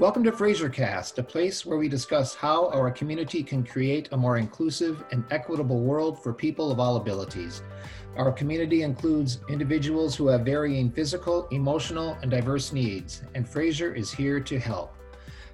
Welcome to Frasercast, a place where we discuss how our community can create a more inclusive and equitable world for people of all abilities. Our community includes individuals who have varying physical, emotional, and diverse needs, and Fraser is here to help.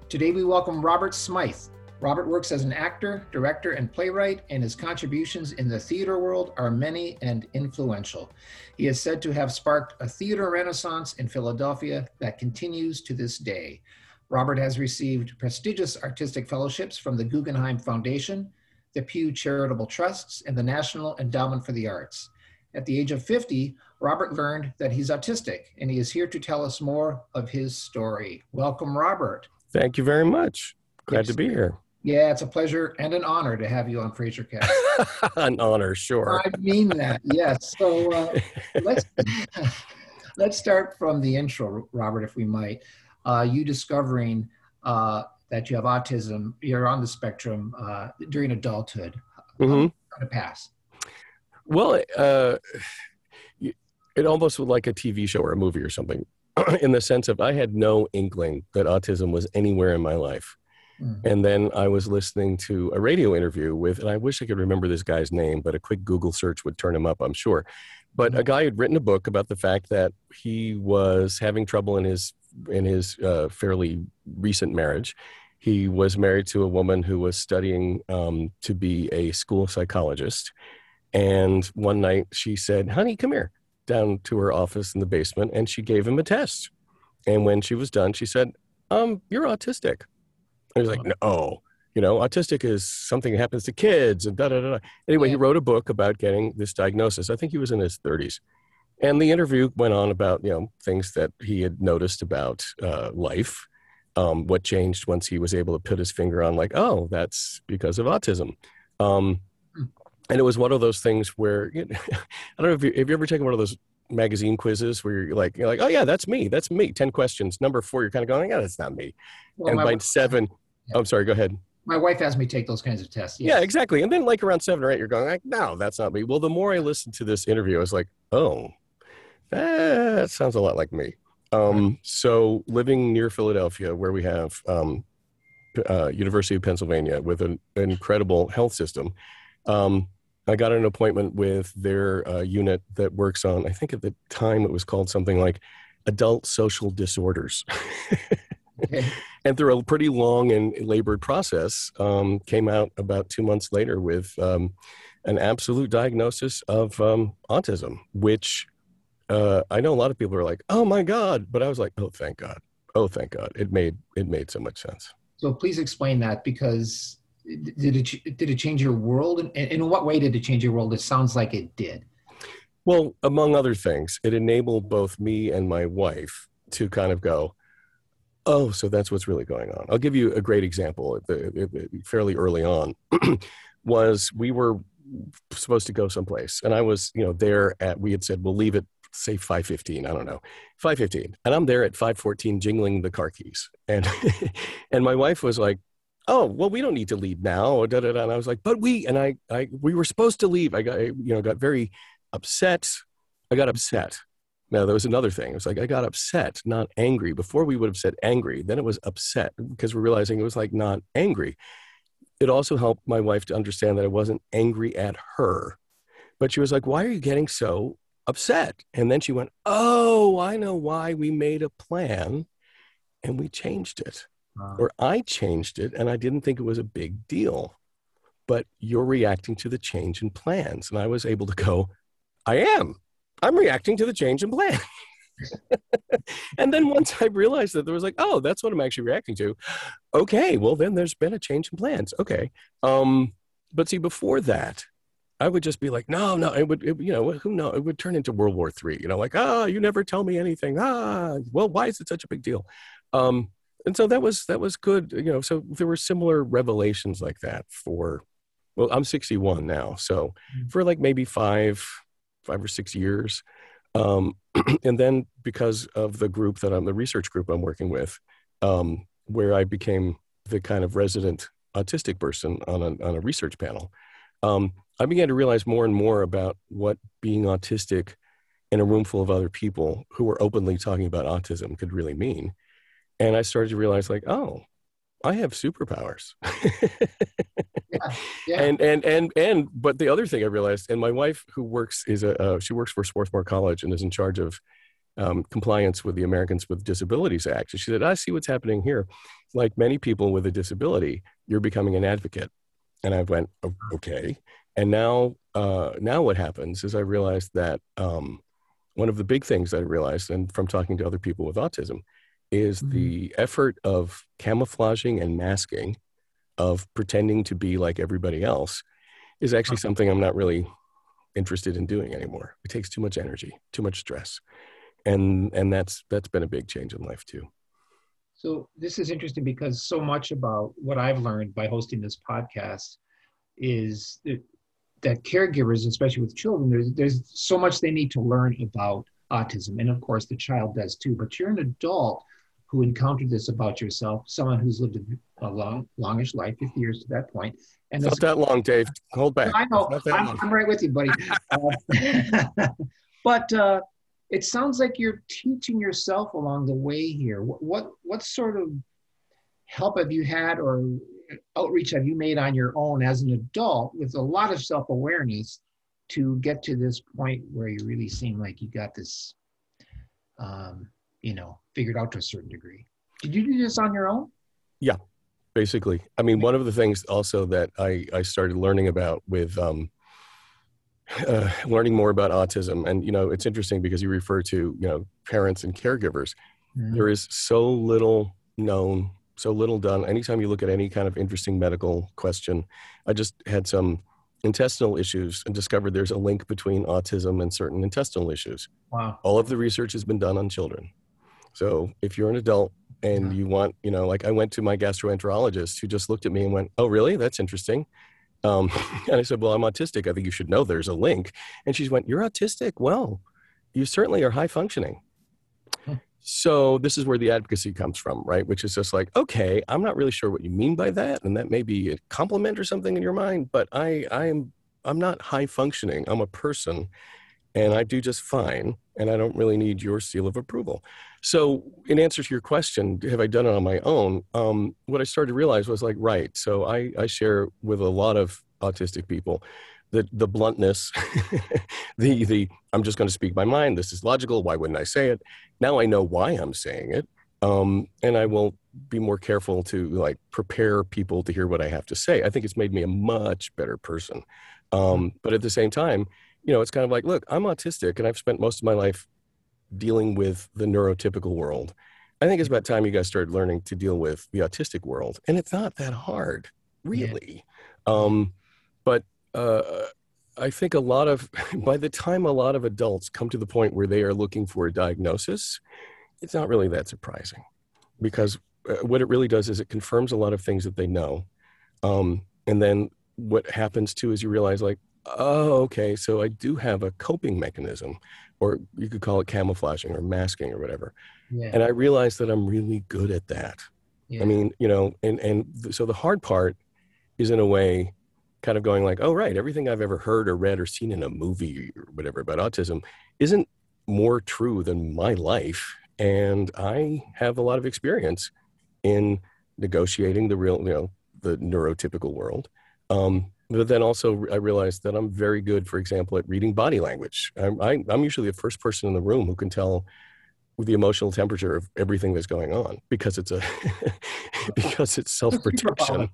Today we welcome Robert Smythe. Robert works as an actor, director, and playwright, and his contributions in the theater world are many and influential. He is said to have sparked a theater renaissance in Philadelphia that continues to this day. Robert has received prestigious artistic fellowships from the Guggenheim Foundation, the Pew Charitable Trusts, and the National Endowment for the Arts. At the age of 50, Robert learned that he's autistic, and he is here to tell us more of his story. Welcome, Robert. Thank you very much. Glad to be here. Yeah, it's a pleasure and an honor to have you on Frasercast. An honor, sure. I mean that, yes. So let's start from the intro, Robert, if we might. You discovering that you have autism, you're on the spectrum during adulthood. Mm-hmm. How did it pass? Well, it almost was like a TV show or a movie or something, in the sense of I had no inkling that autism was anywhere in my life. Mm-hmm. And then I was listening to a radio interview with, and I wish I could remember this guy's name, but a quick Google search would turn him up, I'm sure. But mm-hmm. a guy had written a book about the fact that he was having trouble in his fairly recent marriage. He was married to a woman who was studying to be a school psychologist. And one night she said, "Honey, come here," down to her office in the basement, and she gave him a test. And when she was done, she said, "You're autistic." And he was like, "No, autistic is something that happens to kids," and da-da-da-da. Anyway, he wrote a book about getting this diagnosis. I think he was in his 30s. And the interview went on about, things that he had noticed about life, what changed once he was able to put his finger on, like, oh, that's because of autism. And it was one of those things where, I don't know if you ever taken one of those magazine quizzes where you're like, oh yeah, that's me. 10 questions. Number 4, you're kind of going, yeah, that's not me. Well, and by 7, yeah. I'm sorry, go ahead. My wife has me take those kinds of tests. Yes. Yeah, exactly. And then like around 7 or 8, you're going like, no, that's not me. Well, the more I listened to this interview, I was like, oh, that sounds a lot like me. So living near Philadelphia, where we have University of Pennsylvania with an incredible health system, I got an appointment with their unit that works on, I think at the time it was called something like adult social disorders. Okay. And through a pretty long and labored process, came out about 2 months later with an absolute diagnosis of autism, which I know a lot of people are like, "Oh my God," but I was like, "Oh, thank God! Oh, thank God!" It made so much sense. So please explain that, because did it change your world? And in what way did it change your world? It sounds like it did. Well, among other things, it enabled both me and my wife to kind of go, oh, so that's what's really going on. I'll give you a great example. Fairly early on was we were supposed to go someplace. And I was, we had said, we'll leave at, say, 5:15. I don't know, 5:15. And I'm there at 5:14 jingling the car keys. And and my wife was like, oh, well, we don't need to leave now. Da, da, da. And I was like, but we were supposed to leave. I got very upset. Now, there was another thing. It was like, I got upset, not angry. Before we would have said angry, then it was upset, because we're realizing it was like not angry. It also helped my wife to understand that I wasn't angry at her. But she was like, why are you getting so upset? And then she went, oh, I know why. We made a plan and we changed it. Wow. Or I changed it and I didn't think it was a big deal. But you're reacting to the change in plans. And I was able to go, I am. I'm reacting to the change in plan. And then once I realized that, there was like, oh, that's what I'm actually reacting to. Okay, well, then there's been a change in plans. Okay. But see, before that, I would just be like, no, it would turn into World War III, like, you never tell me anything. Well, why is it such a big deal? And so that was good. So there were similar revelations like that well, I'm 61 now. So for like maybe five or 6 years. And then because of the group the research group I'm working with, where I became the kind of resident autistic person on a research panel, I began to realize more and more about what being autistic in a room full of other people who were openly talking about autism could really mean. And I started to realize, like, oh, I have superpowers. Yeah. But the other thing I realized, and my wife, who works she works for Swarthmore College and is in charge of compliance with the Americans with Disabilities Act. And she said, I see what's happening here. Like many people with a disability, you're becoming an advocate. And I went, okay. And now what happens is I realized that one of the big things that I realized, and from talking to other people with autism, is the effort of camouflaging and masking, of pretending to be like everybody else, is actually something I'm not really interested in doing anymore. It takes too much energy, too much stress. And that's been a big change in life too. So this is interesting because so much about what I've learned by hosting this podcast is that caregivers, especially with children, there's so much they need to learn about autism. And of course the child does too, but you're an adult who encountered this about yourself, someone who's lived a longish life, 50 years to that point. And it's not that long, Dave. Hold back. I know. I'm right with you, buddy. But it sounds like you're teaching yourself along the way here. What sort of help have you had or outreach have you made on your own as an adult with a lot of self-awareness to get to this point where you really seem like you got this, figured out to a certain degree? Did you do this on your own? Yeah, basically. I mean, one of the things also that I started learning about with learning more about autism, and, it's interesting because you refer to, parents and caregivers. Mm-hmm. There is so little known, so little done. Anytime you look at any kind of interesting medical question, I just had some intestinal issues and discovered there's a link between autism and certain intestinal issues. Wow. All of the research has been done on children. So if you're an adult and you want, I went to my gastroenterologist who just looked at me and went, oh, really? That's interesting. And I said, well, I'm autistic. I think you should know there's a link. And she went, you're autistic? Well, you certainly are high functioning. So this is where the advocacy comes from, right? Which is just like, okay, I'm not really sure what you mean by that. And that may be a compliment or something in your mind, but I'm not high functioning. I'm a person. And I do just fine, and I don't really need your seal of approval. So in answer to your question, have I done it on my own? What I started to realize was like, right, so I share with a lot of autistic people the bluntness, the I'm just going to speak my mind, this is logical, why wouldn't I say it? Now I know why I'm saying it, and I will be more careful to like prepare people to hear what I have to say. I think it's made me a much better person, but at the same time, it's kind of like, look, I'm autistic and I've spent most of my life dealing with the neurotypical world. I think it's about time you guys started learning to deal with the autistic world. And it's not that hard, really. Yeah. But I think by the time a lot of adults come to the point where they are looking for a diagnosis, it's not really that surprising. Because what it really does is it confirms a lot of things that they know. And then what happens too is you realize like, oh, okay, so I do have a coping mechanism, or you could call it camouflaging or masking or whatever. Yeah. And I realized that I'm really good at that. Yeah. I mean, so the hard part is in a way kind of going like, oh, right, everything I've ever heard or read or seen in a movie or whatever about autism isn't more true than my life. And I have a lot of experience in negotiating the real, the neurotypical world. But then also I realized that I'm very good, for example, at reading body language. I'm usually the first person in the room who can tell the emotional temperature of everything that's going on because it's because it's self-protection,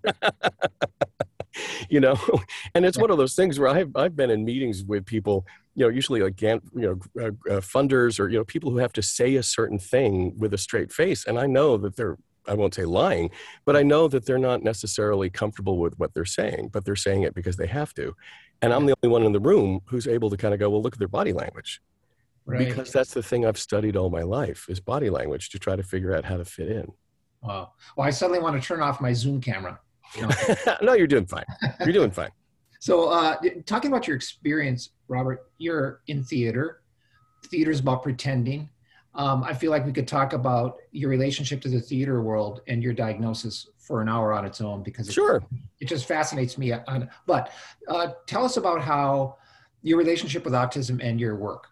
and it's one of those things where I've been in meetings with people, usually like, funders or, people who have to say a certain thing with a straight face. And I know that I won't say lying, but I know that they're not necessarily comfortable with what they're saying, but they're saying it because they have to. And I'm the only one in the room who's able to kind of go, well, look at their body language. Right. Because that's the thing I've studied all my life is body language to try to figure out how to fit in. Wow. Well, I suddenly want to turn off my Zoom camera. No, you're doing fine. You're doing fine. So talking about your experience, Robert, you're in theater. Theater's about pretending. I feel like we could talk about your relationship to the theater world and your diagnosis for an hour on its own because it just fascinates me. But tell us about how your relationship with autism and your work.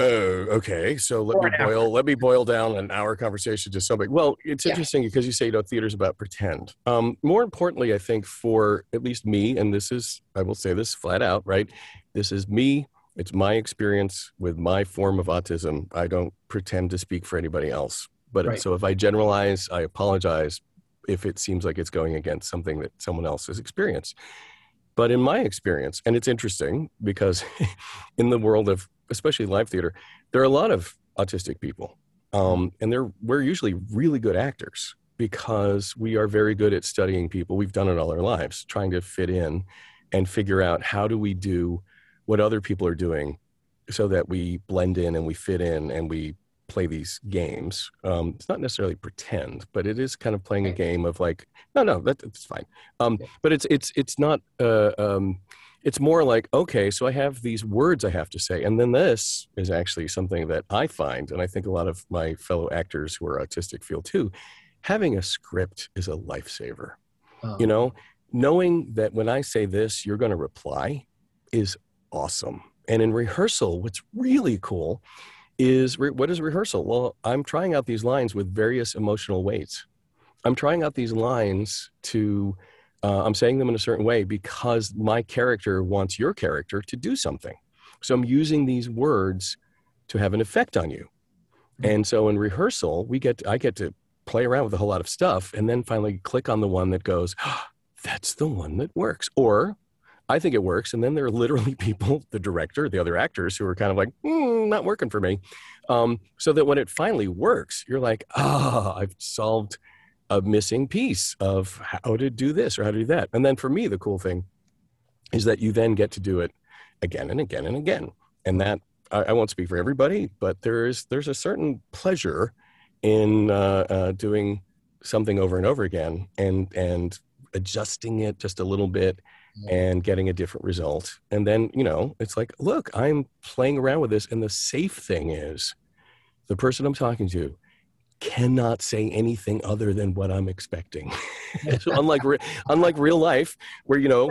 Okay. So let me boil down an hour conversation to something. Well, it's interesting because you say, you know, theater's about pretend. More importantly, I think for at least me, and this is, I will say this flat out, right? This is me. It's my experience with my form of autism. I don't pretend to speak for anybody else. But so if I generalize, I apologize if it seems like it's going against something that someone else has experienced. But in my experience, and it's interesting because in the world of especially live theater, there are a lot of autistic people. And we're usually really good actors because we are very good at studying people. We've done it all our lives, trying to fit in and figure out how do we do what other people are doing so that we blend in and we fit in and we play these games. It's not necessarily pretend, but it is kind of playing a game of like, no, that's fine. But it's not, it's more like, okay, so I have these words I have to say. And then this is actually something that I find, and I think a lot of my fellow actors who are autistic feel too, having a script is a lifesaver. You know, knowing that when I say this, you're going to reply is awesome. And in rehearsal, what's really cool is, what is rehearsal? Well, I'm trying out these lines with various emotional weights. I'm trying out these lines to... I'm saying them in a certain way because my character wants your character to do something. So I'm using these words to have an effect on you. And so in rehearsal, I get to play around with a whole lot of stuff and then finally click on the one that goes, oh, that's the one that works. Or I think it works. And then there are literally people, the director, the other actors who are kind of like, not working for me. So that when it finally works, you're like, I've solved a missing piece of how to do this or how to do that. And then for me, the cool thing is that you then get to do it again and again and again. And that, I won't speak for everybody, but there's a certain pleasure in doing something over and over again and adjusting it just a little bit and getting a different result. And then, you know, it's like, look, I'm playing around with this. And the safe thing is the person I'm talking to cannot say anything other than what I'm expecting. So unlike real life, where you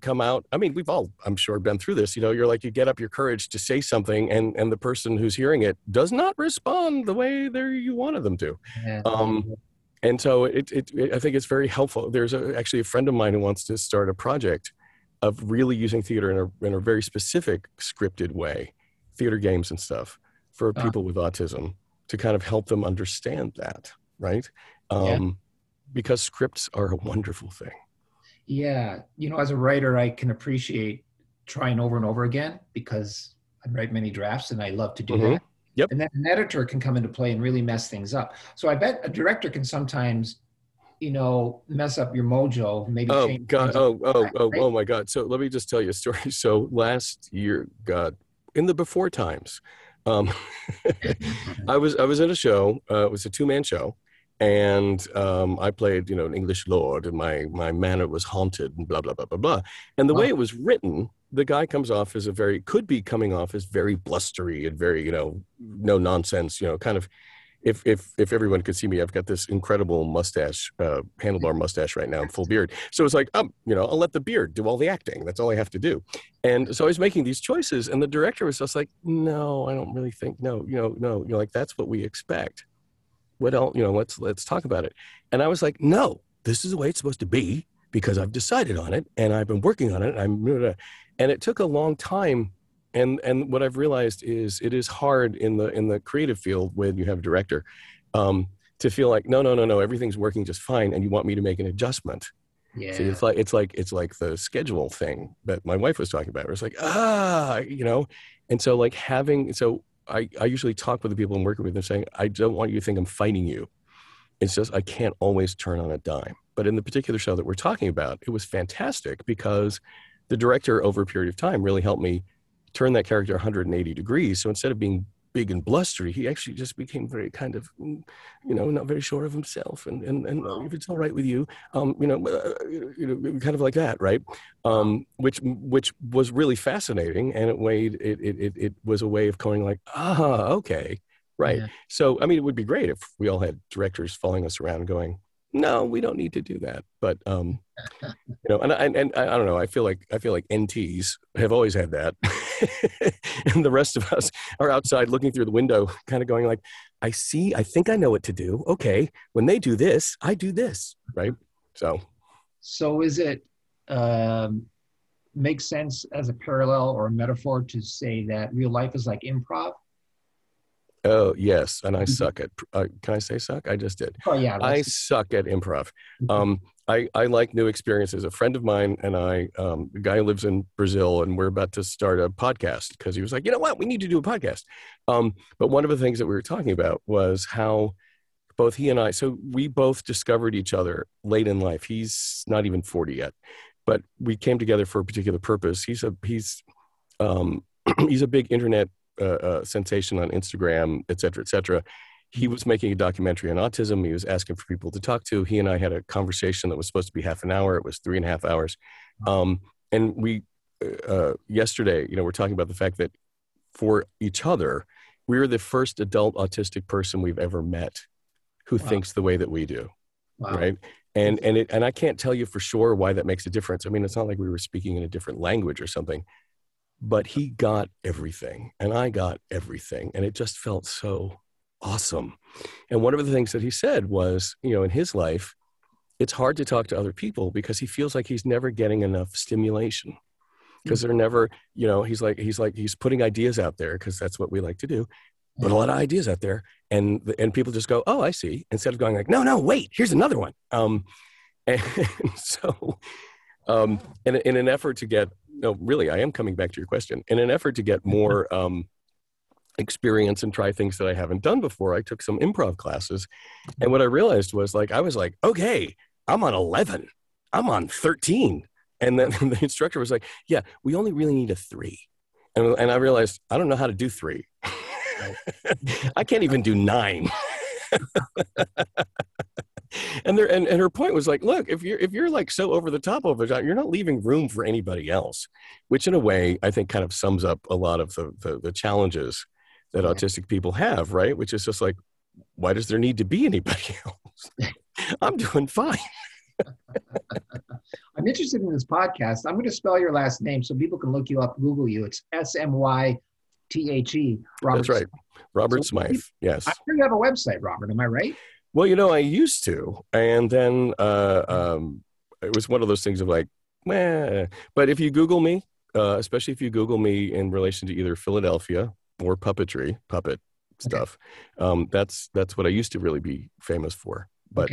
come out. I mean, we've all, I'm sure, been through this. You know, you're like, you get up your courage to say something, and the person who's hearing it does not respond the way you wanted them to. And so I think it's very helpful. There's actually a friend of mine who wants to start a project of really using theater in a very specific scripted way, theater games and stuff for people with autism, to kind of help them understand that, right? Because scripts are a wonderful thing. Yeah, you know, as a writer, I can appreciate trying over and over again because I write many drafts and I love to do that. Yep. And then an editor can come into play and really mess things up. So I bet a director can sometimes, you know, mess up your mojo, maybe change things up. Oh my God. So let me just tell you a story. So last year, in the before times, I was in a show, it was a two-man show, and I played, you know, an English lord, and my manor was haunted and blah, blah, blah, blah, blah. And the way it was written, the guy could be coming off as very blustery and very, you know, no nonsense, you know, kind of, if everyone could see me, I've got this incredible mustache, handlebar mustache right now, and full beard. So it's like, you know, I'll let the beard do all the acting. That's all I have to do. And so I was making these choices, and the director was just like, no, I don't really think, no. You're like, that's what we expect. What else, you know, let's talk about it. And I was like, no, this is the way it's supposed to be because I've decided on it and I've been working on it. And it took a long time. And what I've realized is it is hard in the creative field when you have a director to feel like, no, everything's working just fine. And you want me to make an adjustment. Yeah. So it's like the schedule thing that my wife was talking about. It was like, you know, and so like I usually talk with the people I'm working with and saying, I don't want you to think I'm fighting you. It's just, I can't always turn on a dime. But in the particular show that we're talking about, it was fantastic because the director over a period of time really helped me turn that character 180 degrees. So instead of being big and blustery, he actually just became very kind of, you know, not very sure of himself. And if it's all right with you, kind of like that, right? Which was really fascinating, and it was a way of going like, okay, right. Yeah. So I mean, it would be great if we all had directors following us around, going, no, we don't need to do that. But I don't know. I feel like NTs have always had that, and the rest of us are outside looking through the window, kind of going like, I see. I think I know what to do. Okay, when they do this, I do this, right? So is it make sense as a parallel or a metaphor to say that real life is like improv? Oh, yes. And I suck at, can I say suck? I just did. Oh, yeah. I suck at improv. I like new experiences. A friend of mine and I, a guy who lives in Brazil, and we're about to start a podcast because he was like, you know what, we need to do a podcast. But one of the things that we were talking about was how both he and I, so we both discovered each other late in life. He's not even 40 yet, but we came together for a particular purpose. He's a big internet sensation on Instagram, et cetera, et cetera. He was making a documentary on autism. He was asking for people to talk to. He and I had a conversation that was supposed to be half an hour. It was 3.5 hours. And we, yesterday, we're talking about the fact that for each other, we were the first adult autistic person we've ever met who wow. thinks the way that we do. Wow. Right. And I can't tell you for sure why that makes a difference. I mean, it's not like we were speaking in a different language or something, but he got everything and I got everything. And it just felt so awesome. And one of the things that he said was, in his life, it's hard to talk to other people because he feels like he's never getting enough stimulation because they're never, he's putting ideas out there because that's what we like to do. But a lot of ideas out there and people just go, oh, I see. Instead of going like, no, wait, here's another one. So in an effort to get, no, really, I am coming back to your question. In an effort to get more experience and try things that I haven't done before, I took some improv classes. And what I realized was like, I was like, okay, I'm on 11. I'm on 13. And then the instructor was like, yeah, we only really need a 3. And I realized, I don't know how to do 3. I can't even do 9. And her point was like, look, if you're like so over the top of it, you're not leaving room for anybody else, which in a way I think kind of sums up a lot of the challenges that autistic people have, right? Which is just like, why does there need to be anybody else? I'm doing fine. I'm interested in this podcast. I'm going to spell your last name so people can look you up, Google you. It's SMYTHE. That's right. Robert Smythe. Yes. I think you have a website, Robert. Am I right? Well, I used to. And then it was one of those things of like, meh. But if you Google me, especially if you Google me in relation to either Philadelphia or puppet stuff, that's what I used to really be famous for. But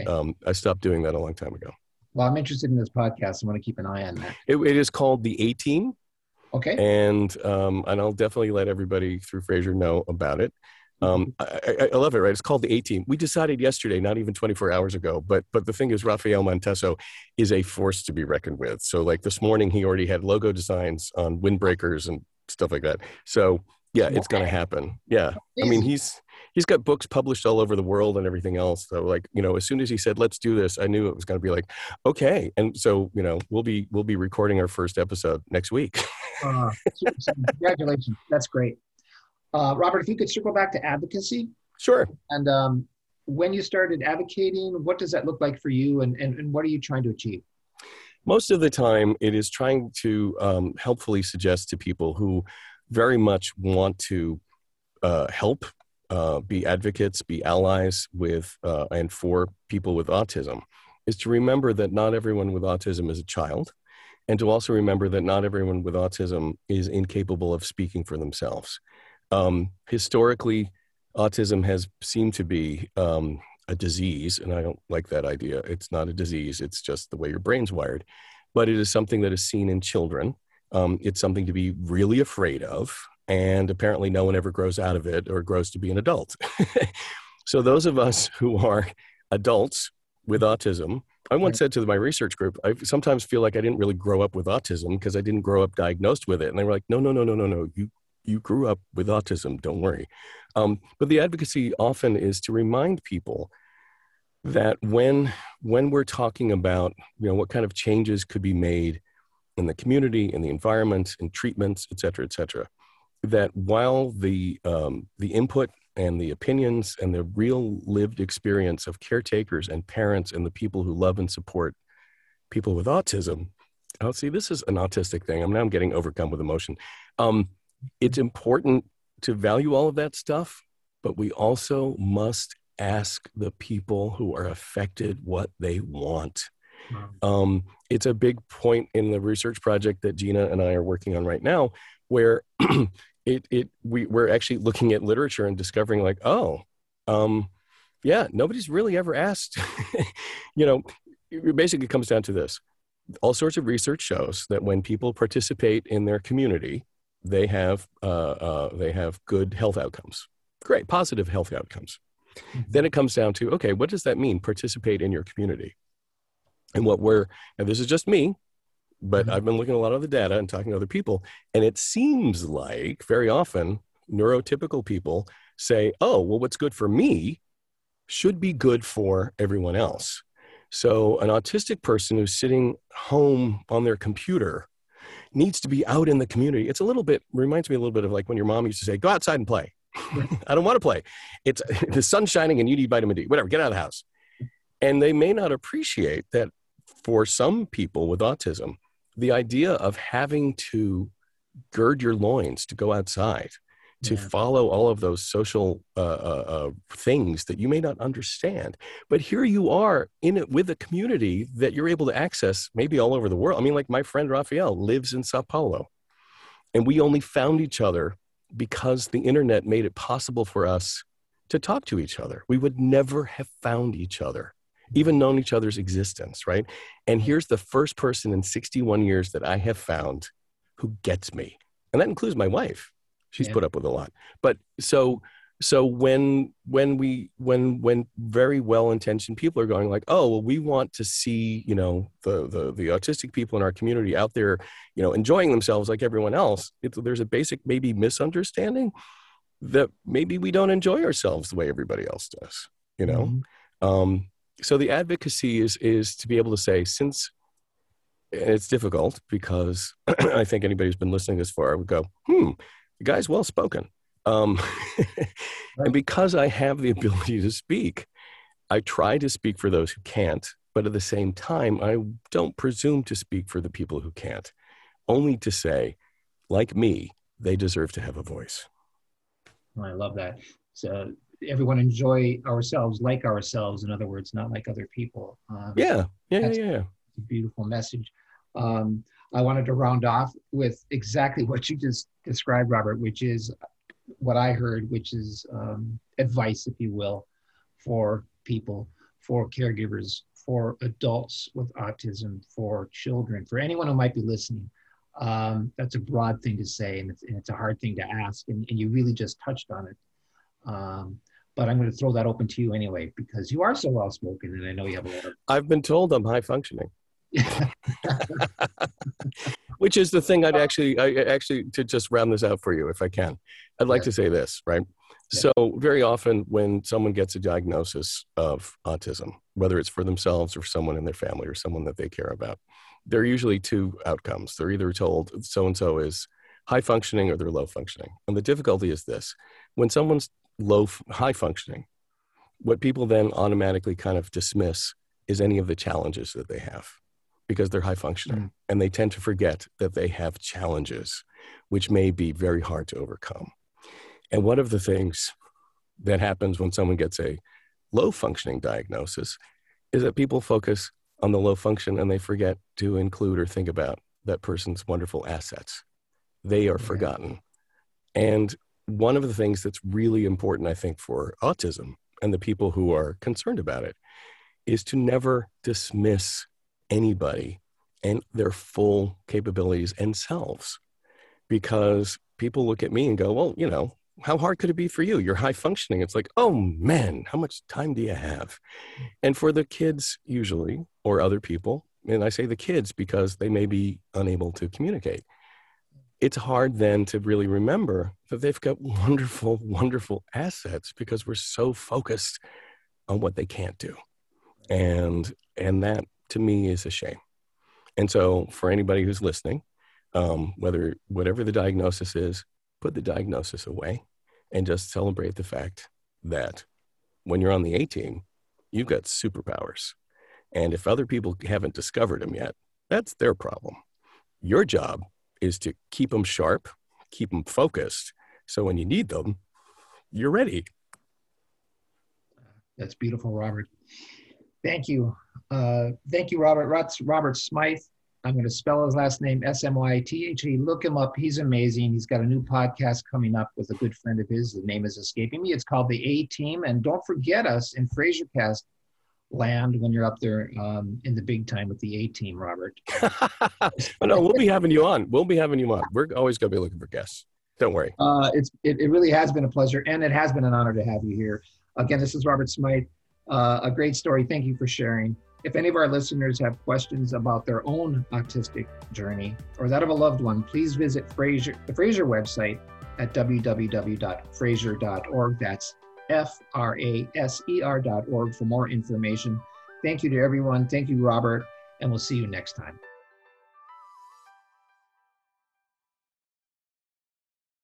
I stopped doing that a long time ago. Well, I'm interested in this podcast. I want to keep an eye on that. It is called The A-Team. Okay. And I'll definitely let everybody through Fraser know about it. I love it, right? It's called The A-Team. We decided yesterday, not even 24 hours ago, but the thing is, Rafael Montesso is a force to be reckoned with. So like this morning, he already had logo designs on windbreakers and stuff like that. So yeah, it's going to happen. Yeah. I mean, he's got books published all over the world and everything else. So like, as soon as he said, let's do this, I knew it was going to be like, okay. And so, we'll be recording our first episode next week. Congratulations. That's great. Robert, if you could circle back to advocacy. Sure. And when you started advocating, what does that look like for you and what are you trying to achieve? Most of the time, it is trying to helpfully suggest to people who very much want to help, be advocates, be allies with and for people with autism, is to remember that not everyone with autism is a child, and to also remember that not everyone with autism is incapable of speaking for themselves. Historically, autism has seemed to be a disease, and I don't like that idea. It's not a disease. It's just the way your brain's wired. But it is something that is seen in children. It's something to be really afraid of, and apparently no one ever grows out of it or grows to be an adult. So those of us who are adults with autism, I once said to my research group, I sometimes feel like I didn't really grow up with autism because I didn't grow up diagnosed with it. And they were like, no, you grew up with autism, don't worry. But the advocacy often is to remind people that when we're talking about, what kind of changes could be made in the community, in the environment, in treatments, et cetera, that while the input and the opinions and the real lived experience of caretakers and parents and the people who love and support people with autism. Oh, see, this is an autistic thing. I'm getting overcome with emotion. It's important to value all of that stuff, but we also must ask the people who are affected what they want. It's a big point in the research project that Gina and I are working on right now, where we're actually looking at literature and discovering like, yeah, nobody's really ever asked, you know, it basically comes down to this. All sorts of research shows that when people participate in their community, they have good health outcomes, great, positive health outcomes. Then it comes down to, okay, what does that mean? Participate in your community. And what we're, and this is just me, but I've been looking at a lot of the data and talking to other people. And it seems like very often neurotypical people say, oh, well, what's good for me should be good for everyone else. So an autistic person who's sitting home on their computer needs to be out in the community. It's a little bit, reminds me a little bit of like when your mom used to say, go outside and play. I don't want to play. It's the sun's shining and you need vitamin D, whatever, get out of the house. And they may not appreciate that for some people with autism, the idea of having to gird your loins to go outside, to follow all of those social things that you may not understand. But here you are in it with a community that you're able to access maybe all over the world. I mean, like my friend Rafael lives in Sao Paulo, and we only found each other because the internet made it possible for us to talk to each other. We would never have found each other, even known each other's existence, right? And here's the first person in 61 years that I have found who gets me. And that includes my wife. She's put up with a lot. But so when very well-intentioned people are going like, oh, well, we want to see, you know, the autistic people in our community out there, you know, enjoying themselves like everyone else, there's a basic maybe misunderstanding that maybe we don't enjoy ourselves the way everybody else does, you know? So the advocacy is to be able to say, since it's difficult because I think anybody who's been listening this far would go, the guy's well-spoken. And because I have the ability to speak, I try to speak for those who can't, but at the same time, I don't presume to speak for the people who can't, only to say, like me, they deserve to have a voice. I love that. So everyone enjoy ourselves, like ourselves, in other words, not like other people. That's a beautiful message. I wanted to round off with exactly what you just described, Robert, which is what I heard, which is advice, if you will, for people, for caregivers, for adults with autism, for children, for anyone who might be listening. That's a broad thing to say, and it's a hard thing to ask, and you really just touched on it. But I'm going to throw that open to you anyway, because you are so well-spoken, and I know you have a lot of... I've been told I'm high-functioning. Which is the thing I actually to just round this out for you, if I can. I'd like to say this, right? Yeah. So very often when someone gets a diagnosis of autism, whether it's for themselves or someone in their family or someone that they care about, there are usually two outcomes. They're either told so-and-so is high functioning or they're low functioning. And the difficulty is this, when someone's high functioning, what people then automatically kind of dismiss is any of the challenges that they have because they're high functioning and they tend to forget that they have challenges, which may be very hard to overcome. And one of the things that happens when someone gets a low functioning diagnosis is that people focus on the low function and they forget to include or think about that person's wonderful assets. They are forgotten. And one of the things that's really important, I think, for autism and the people who are concerned about it is to never dismiss anybody and their full capabilities and selves, because people look at me and go, well, you know, how hard could it be for you? You're high functioning. It's like, oh man, how much time do you have? And for the kids usually, or other people, and I say the kids because they may be unable to communicate, it's hard then to really remember that they've got wonderful, wonderful assets because we're so focused on what they can't do. And that to me is a shame. And so for anybody who's listening, whatever the diagnosis is, put the diagnosis away and just celebrate the fact that when you're on the A-team, you've got superpowers. And if other people haven't discovered them yet, that's their problem. Your job is to keep them sharp, keep them focused, so when you need them, you're ready. That's beautiful, Robert. Thank you. Thank you, Robert. Robert Smythe. I'm going to spell his last name, S-M-Y-T-H-E. Look him up. He's amazing. He's got a new podcast coming up with a good friend of his. The name is escaping me. It's called The A-Team. And don't forget us in Frasercast land when you're up there in the big time with The A-Team, Robert. No, we'll be having you on. We'll be having you on. We're always going to be looking for guests. Don't worry. It really has been a pleasure, and it has been an honor to have you here. Again, this is Robert Smythe. A great story. Thank you for sharing. If any of our listeners have questions about their own autistic journey or that of a loved one, please visit the Fraser website at www.fraser.org. That's F-R-A-S-E-R.org for more information. Thank you to everyone. Thank you, Robert, and we'll see you next time.